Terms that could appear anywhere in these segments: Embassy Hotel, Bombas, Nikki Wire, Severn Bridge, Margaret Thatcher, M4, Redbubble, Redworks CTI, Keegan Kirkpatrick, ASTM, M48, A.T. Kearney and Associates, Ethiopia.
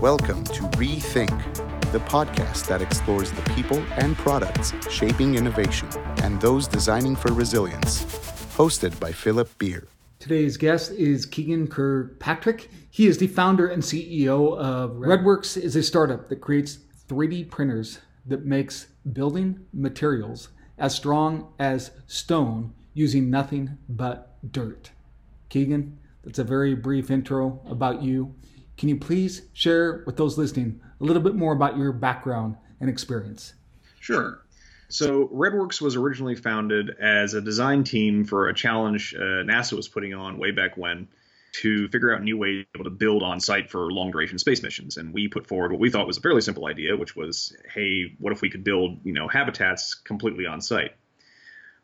Welcome to Rethink, the podcast that explores the people and products shaping innovation and those designing for resilience, hosted by Philip Beer. Today's guest is Keegan Kirkpatrick. He is the founder and CEO of Redworks, is a startup that creates 3D printers that makes building materials as strong as stone using nothing but dirt. Keegan, that's a very brief intro about you. Can you please share with those listening a little bit more about your background and experience? Sure. So Redworks was originally founded as a design team for a challenge NASA was putting on way back when to figure out new ways to be able to build on site for long duration space missions. And we put forward what we thought was a fairly simple idea, which was, hey, what if we could build, habitats completely on site?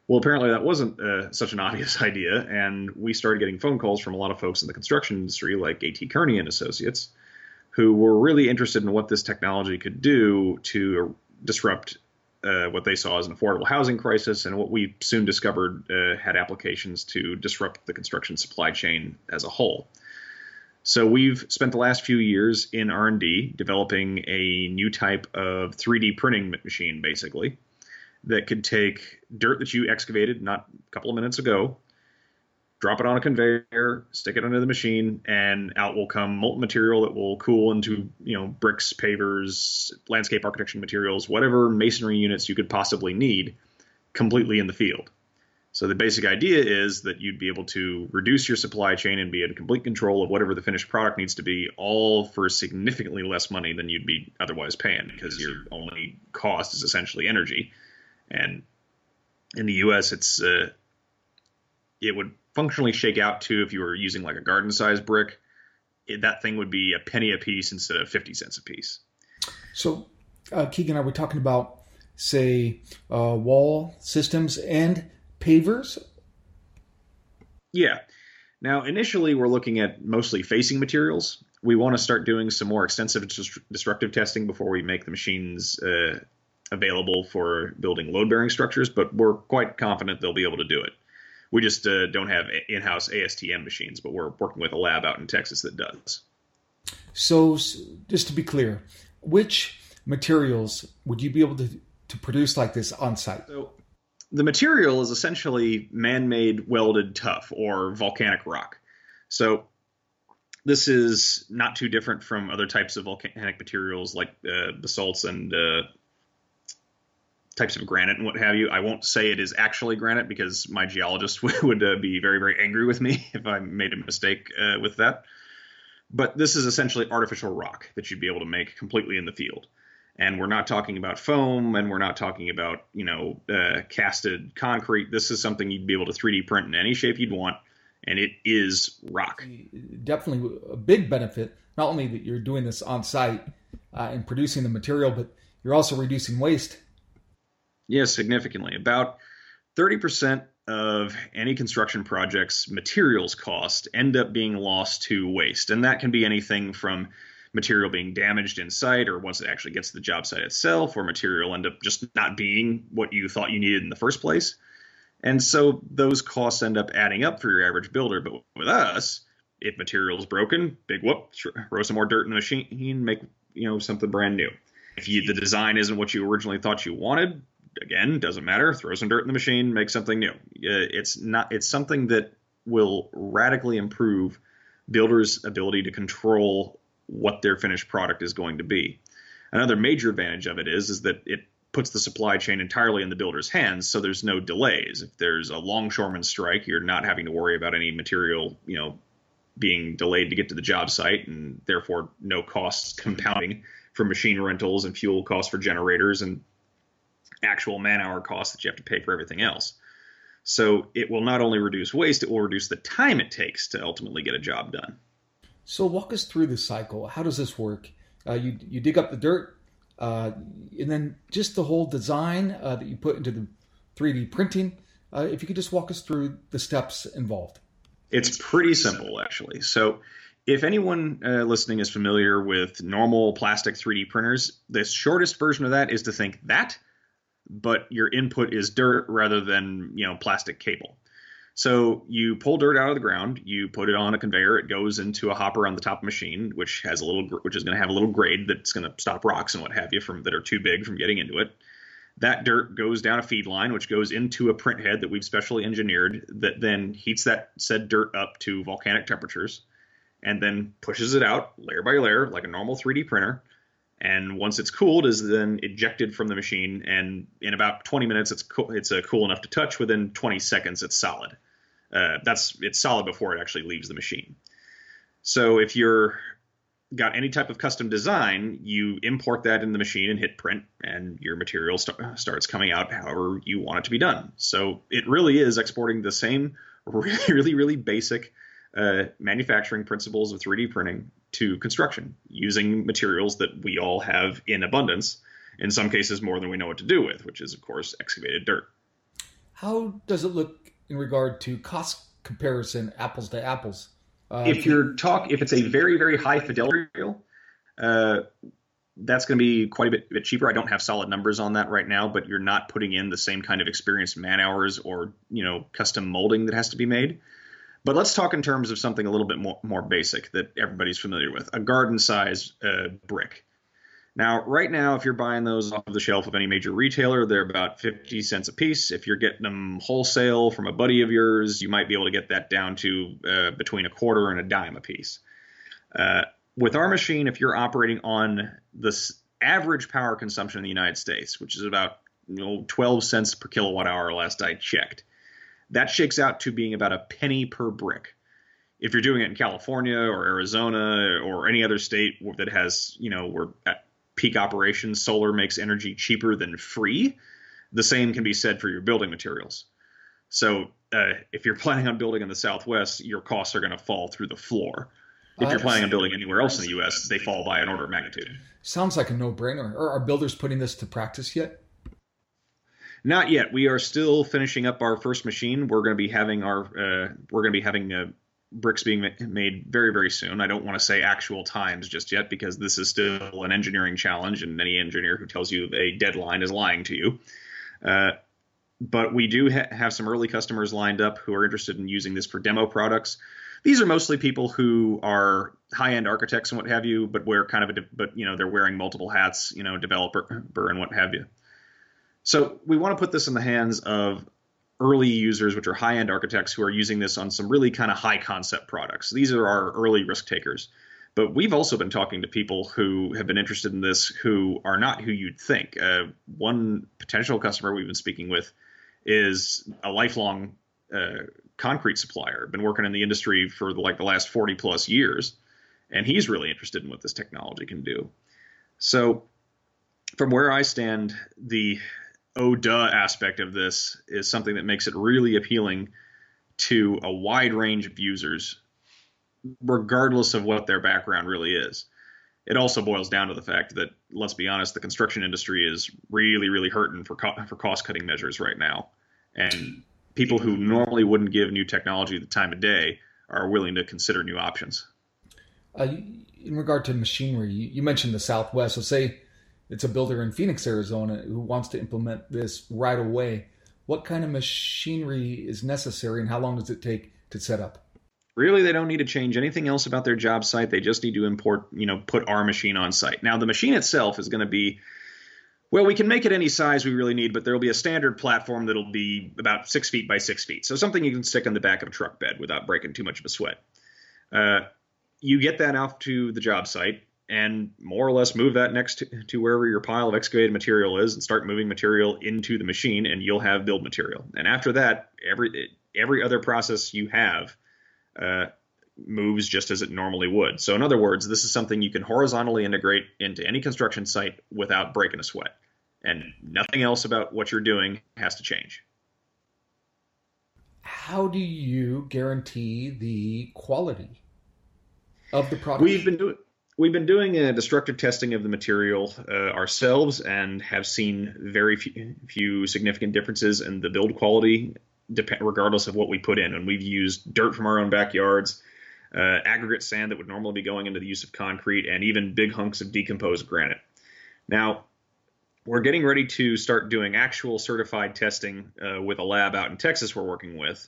Well, apparently that wasn't such an obvious idea, and we started getting phone calls from a lot of folks in the construction industry, like A.T. Kearney and Associates, who were really interested in what this technology could do to disrupt what they saw as an affordable housing crisis, and what we soon discovered had applications to disrupt the construction supply chain as a whole. So we've spent the last few years in R&D developing a new type of 3D printing machine, basically, that could take dirt that you excavated not a couple of minutes ago, drop it on a conveyor, stick it under the machine, and out will come molten material that will cool into, bricks, pavers, landscape architecture materials, whatever masonry units you could possibly need, completely in the field. So the basic idea is that you'd be able to reduce your supply chain and be in complete control of whatever the finished product needs to be, all for significantly less money than you'd be otherwise paying, because your only cost is essentially energy. And in the U.S., it would functionally shake out to, if you were using like a garden-sized brick, that thing would be $0.01 a piece instead of 50 cents a piece. So, Keegan, are we talking about, say, wall systems and pavers? Yeah. Now, initially, we're looking at mostly facing materials. We want to start doing some more extensive destructive testing before we make the machines available for building load-bearing structures, but we're quite confident they'll be able to do it. We just don't have in-house ASTM machines, but we're working with a lab out in Texas that does. So just to be clear, which materials would you be able to produce like this on-site? So the material is essentially man-made welded tuff or volcanic rock. So this is not too different from other types of volcanic materials like basalts and types of granite and what have you. I won't say it is actually granite because my geologist would be very, very angry with me if I made a mistake with that. But this is essentially artificial rock that you'd be able to make completely in the field. And we're not talking about foam, and we're not talking about, casted concrete. This is something you'd be able to 3D print in any shape you'd want, and it is rock. Definitely a big benefit, not only that you're doing this on site and producing the material, but you're also reducing waste. Yes, significantly. About 30% of any construction project's materials cost end up being lost to waste. And that can be anything from material being damaged in site or once it actually gets to the job site itself, or material end up just not being what you thought you needed in the first place. And so those costs end up adding up for your average builder. But with us, if material's broken, big whoop, throw some more dirt in the machine, make, something brand new. If the design isn't what you originally thought you wanted, again, doesn't matter. Throw some dirt in the machine, make something new. It's something that will radically improve builders' ability to control what their finished product is going to be. Another major advantage of it is that it puts the supply chain entirely in the builder's hands, so there's no delays. If there's a longshoreman strike, you're not having to worry about any material, being delayed to get to the job site, and therefore no costs compounding for machine rentals and fuel costs for generators and actual man-hour costs that you have to pay for everything else. So it will not only reduce waste, it will reduce the time it takes to ultimately get a job done. So walk us through the cycle. How does this work? You dig up the dirt, and then just the whole design that you put into the 3D printing. If you could just walk us through the steps involved. It's pretty simple, actually. So if anyone listening is familiar with normal plastic 3D printers, the shortest version of that is to think that, but your input is dirt rather than, plastic cable. So you pull dirt out of the ground, you put it on a conveyor, it goes into a hopper on the top of a machine, which has a little, which is going to have a little grade that's going to stop rocks and what have you from that are too big from getting into it. That dirt goes down a feed line, which goes into a print head that we've specially engineered that then heats that said dirt up to volcanic temperatures and then pushes it out layer by layer like a normal 3D printer. And once it's cooled, is then ejected from the machine. And in about 20 minutes, it's cool enough to touch. Within 20 seconds, it's solid. It's solid before it actually leaves the machine. So if you're got any type of custom design, you import that in the machine and hit print, and your material starts coming out however you want it to be done. So it really is exporting the same really basic manufacturing principles of 3D printing to construction using materials that we all have in abundance, in some cases more than we know what to do with, which is, of course, excavated dirt. How does it look in regard to cost comparison, apples to apples? If it's a very high fidelity material, that's going to be quite a bit cheaper. I don't have solid numbers on that right now, but you're not putting in the same kind of experienced man hours or, you know, custom molding that has to be made. But let's talk in terms of something a little bit more basic that everybody's familiar with, a garden-sized brick. Now, right now, if you're buying those off the shelf of any major retailer, they're about 50 cents a piece. If you're getting them wholesale from a buddy of yours, you might be able to get that down to between a quarter and a dime a piece. With our machine, if you're operating on the average power consumption in the United States, which is about 12 cents per kilowatt hour last I checked, that shakes out to being about a penny per brick. If you're doing it in California or Arizona or any other state that has, we're at peak operations, solar makes energy cheaper than free. The same can be said for your building materials. So if you're planning on building in the Southwest, your costs are going to fall through the floor. If you're planning on building anywhere else in the U.S., they fall by an order of magnitude. Sounds like a no-brainer. Are builders putting this to practice yet? Not yet. We are still finishing up our first machine. We're going to be having bricks being made very soon. I don't want to say actual times just yet because this is still an engineering challenge, and any engineer who tells you a deadline is lying to you. But we do have some early customers lined up who are interested in using this for demo products. These are mostly people who are high-end architects and what have you, but they're wearing multiple hats, developer and what have you. So we want to put this in the hands of early users, which are high-end architects who are using this on some really kind of high-concept products. These are our early risk takers. But we've also been talking to people who have been interested in this who are not who you'd think. One potential customer we've been speaking with is a lifelong concrete supplier, been working in the industry for the last 40-plus years, and he's really interested in what this technology can do. So from where I stand, the aspect of this is something that makes it really appealing to a wide range of users, regardless of what their background really is. It also boils down to the fact that, let's be honest, the construction industry is really hurting for cost-cutting measures right now. And people who normally wouldn't give new technology the time of day are willing to consider new options. In regard to machinery, you mentioned the Southwest. So say it's a builder in Phoenix, Arizona, who wants to implement this right away. What kind of machinery is necessary, and how long does it take to set up? Really, they don't need to change anything else about their job site. They just need to put our machine on site. Now, the machine itself is going to be, we can make it any size we really need, but there'll be a standard platform that'll be about 6 feet by 6 feet. So something you can stick in the back of a truck bed without breaking too much of a sweat. You get that out to the job site and more or less move that next to wherever your pile of excavated material is and start moving material into the machine, and you'll have build material. And after that, every other process you have moves just as it normally would. So in other words, this is something you can horizontally integrate into any construction site without breaking a sweat. And nothing else about what you're doing has to change. How do you guarantee the quality of the product? We've been doing a destructive testing of the material ourselves and have seen very few significant differences in the build quality, regardless of what we put in. And we've used dirt from our own backyards, aggregate sand that would normally be going into the use of concrete, and even big hunks of decomposed granite. Now, we're getting ready to start doing actual certified testing with a lab out in Texas we're working with.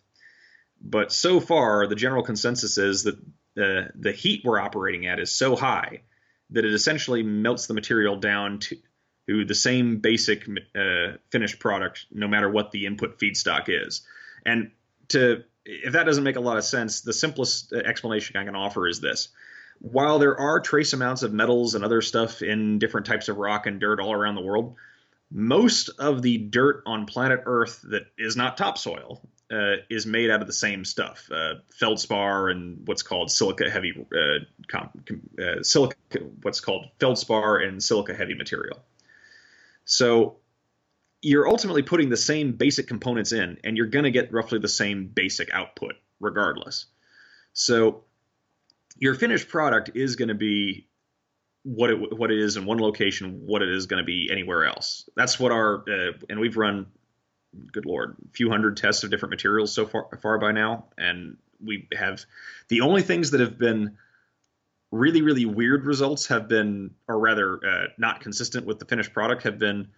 But so far, the general consensus is that the heat we're operating at is so high that it essentially melts the material down to the same basic finished product, no matter what the input feedstock is. And if that doesn't make a lot of sense, the simplest explanation I can offer is this. While there are trace amounts of metals and other stuff in different types of rock and dirt all around the world, most of the dirt on planet Earth that is not topsoil is made out of the same stuff, feldspar and what's called silica-heavy material. So you're ultimately putting the same basic components in, and you're going to get roughly the same basic output regardless. So your finished product is going to be what it is in one location, what it is going to be anywhere else. That's what our and we've run, good Lord, a few hundred tests of different materials so far by now, and we have the only things that have been really, really weird results have been, or rather not consistent with the finished product, have been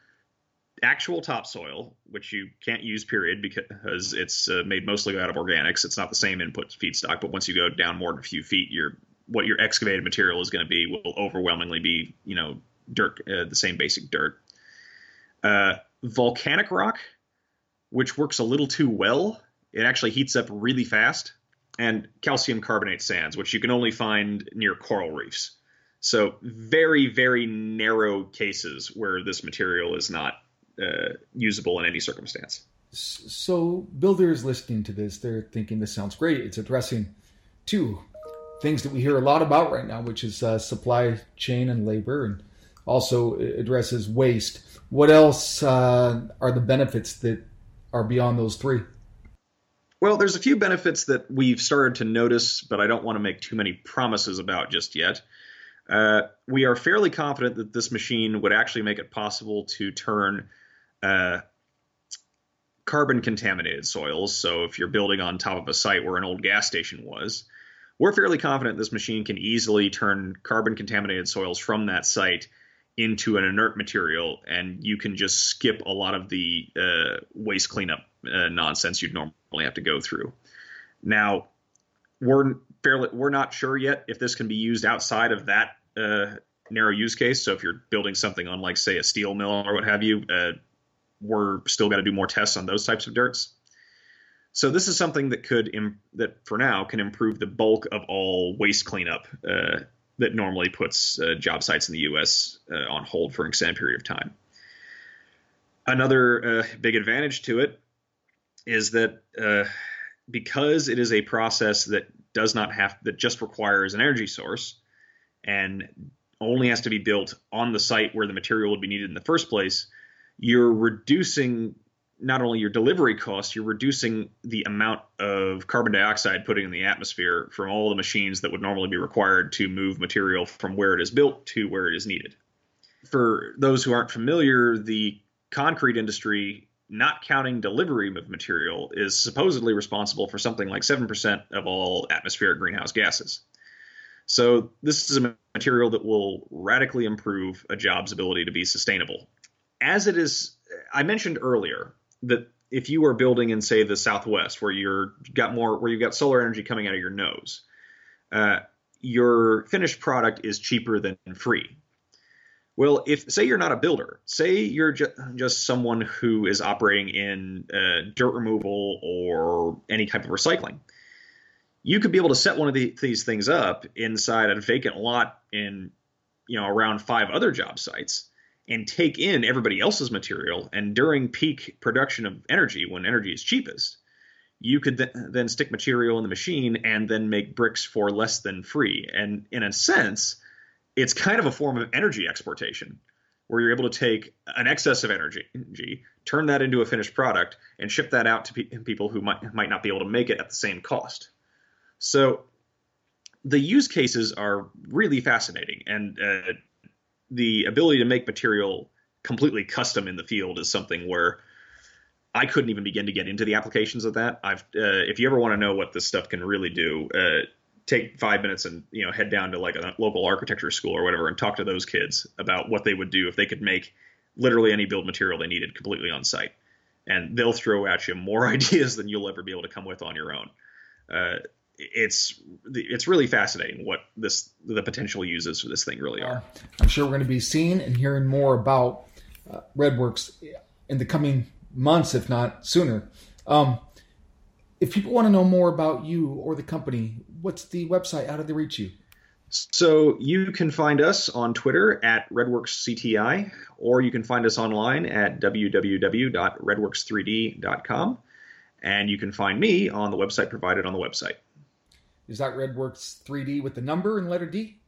actual topsoil, which you can't use, period, because it's made mostly out of organics. It's not the same input feedstock, but once you go down more than a few feet, what your excavated material is going to be will overwhelmingly be, dirt, the same basic dirt. Volcanic rock, which works a little too well. It actually heats up really fast. And calcium carbonate sands, which you can only find near coral reefs. So very, very narrow cases where this material is not usable in any circumstance. So builders listening to this, they're thinking this sounds great. It's addressing two things that we hear a lot about right now, which is supply chain and labor, and also addresses waste. What else are the benefits that are beyond those three? Well, there's a few benefits that we've started to notice, but I don't want to make too many promises about just yet. We are fairly confident that this machine would actually make it possible to turn carbon-contaminated soils. So if you're building on top of a site where an old gas station was, we're fairly confident this machine can easily turn carbon-contaminated soils from that site into an inert material, and you can just skip a lot of the waste cleanup nonsense you'd normally have to go through. Now, we're not sure yet if this can be used outside of that narrow use case. So if you're building something on, like, say, a steel mill or what have you, we're still got to do more tests on those types of dirts. So this is something that for now can improve the bulk of all waste cleanup that normally puts job sites in the U.S. On hold for an extended period of time. Another big advantage to it is that because it is a process that just requires an energy source and only has to be built on the site where the material would be needed in the first place, you're reducing not only your delivery costs, you're reducing the amount of carbon dioxide putting in the atmosphere from all the machines that would normally be required to move material from where it is built to where it is needed. For those who aren't familiar, the concrete industry, not counting delivery of material, is supposedly responsible for something like 7% of all atmospheric greenhouse gases. So this is a material that will radically improve a job's ability to be sustainable. As it is, I mentioned earlier that if you are building in, say, the Southwest, where you've got solar energy coming out of your nose, your finished product is cheaper than free. Well, if say you're not a builder, say you're just someone who is operating in dirt removal or any type of recycling, you could be able to set one of these things up inside a vacant lot in, around 5 other job sites, and take in everybody else's material, and during peak production of energy, when energy is cheapest, you could then stick material in the machine and then make bricks for less than free. And in a sense, it's kind of a form of energy exportation, where you're able to take an excess of energy, turn that into a finished product, and ship that out to people who might not be able to make it at the same cost. So the use cases are really fascinating, and the ability to make material completely custom in the field is something where I couldn't even begin to get into the applications of that. If you ever want to know what this stuff can really do, take 5 minutes and head down to like a local architecture school or whatever and talk to those kids about what they would do if they could make literally any build material they needed completely on site. And they'll throw at you more ideas than you'll ever be able to come with on your own. it's really fascinating what the potential uses for this thing really are. I'm sure we're going to be seeing and hearing more about Redworks in the coming months, if not sooner. If people want to know more about you or the company, what's the website? How do they reach you? So you can find us on Twitter at Redworks CTI, or you can find us online at www.redworks3d.com. And you can find me on the website provided on the website. Is that Redworks 3D with the number and letter D?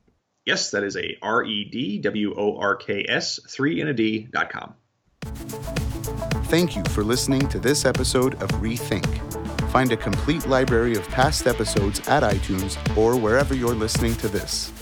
Yes, that is a REDWORKS 3 and a D.com. Thank you for listening to this episode of Rethink. Find a complete library of past episodes at iTunes or wherever you're listening to this.